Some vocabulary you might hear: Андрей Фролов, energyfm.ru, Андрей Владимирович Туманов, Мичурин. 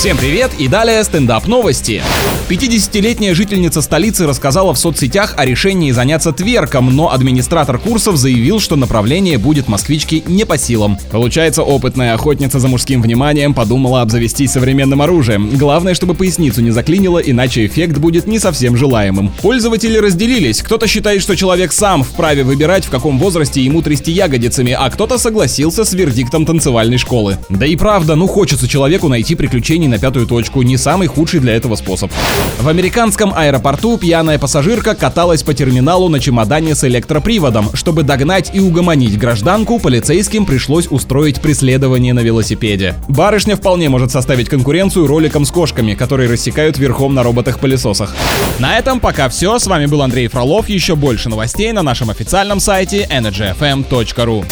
Всем привет и далее стендап-новости. 50-летняя жительница столицы рассказала в соцсетях о решении заняться тверком, но администратор курсов заявил, что направление будет москвичке не по силам. Получается, опытная охотница за мужским вниманием подумала обзавестись современным оружием. Главное, чтобы поясницу не заклинило, иначе эффект будет не совсем желаемым. Пользователи разделились. Кто-то считает, что человек сам вправе выбирать, в каком возрасте ему трясти ягодицами, а кто-то согласился с вердиктом танцевальной школы. Да и правда, хочется человеку найти приключений на пятую точку, не самый худший для этого способ. В американском аэропорту пьяная пассажирка каталась по терминалу на чемодане с электроприводом. Чтобы догнать и угомонить гражданку, полицейским пришлось устроить преследование на велосипеде. Барышня вполне может составить конкуренцию роликам с кошками, которые рассекают верхом на роботах-пылесосах. На этом пока все. С вами был Андрей Фролов. Еще больше новостей на нашем официальном сайте energyfm.ru.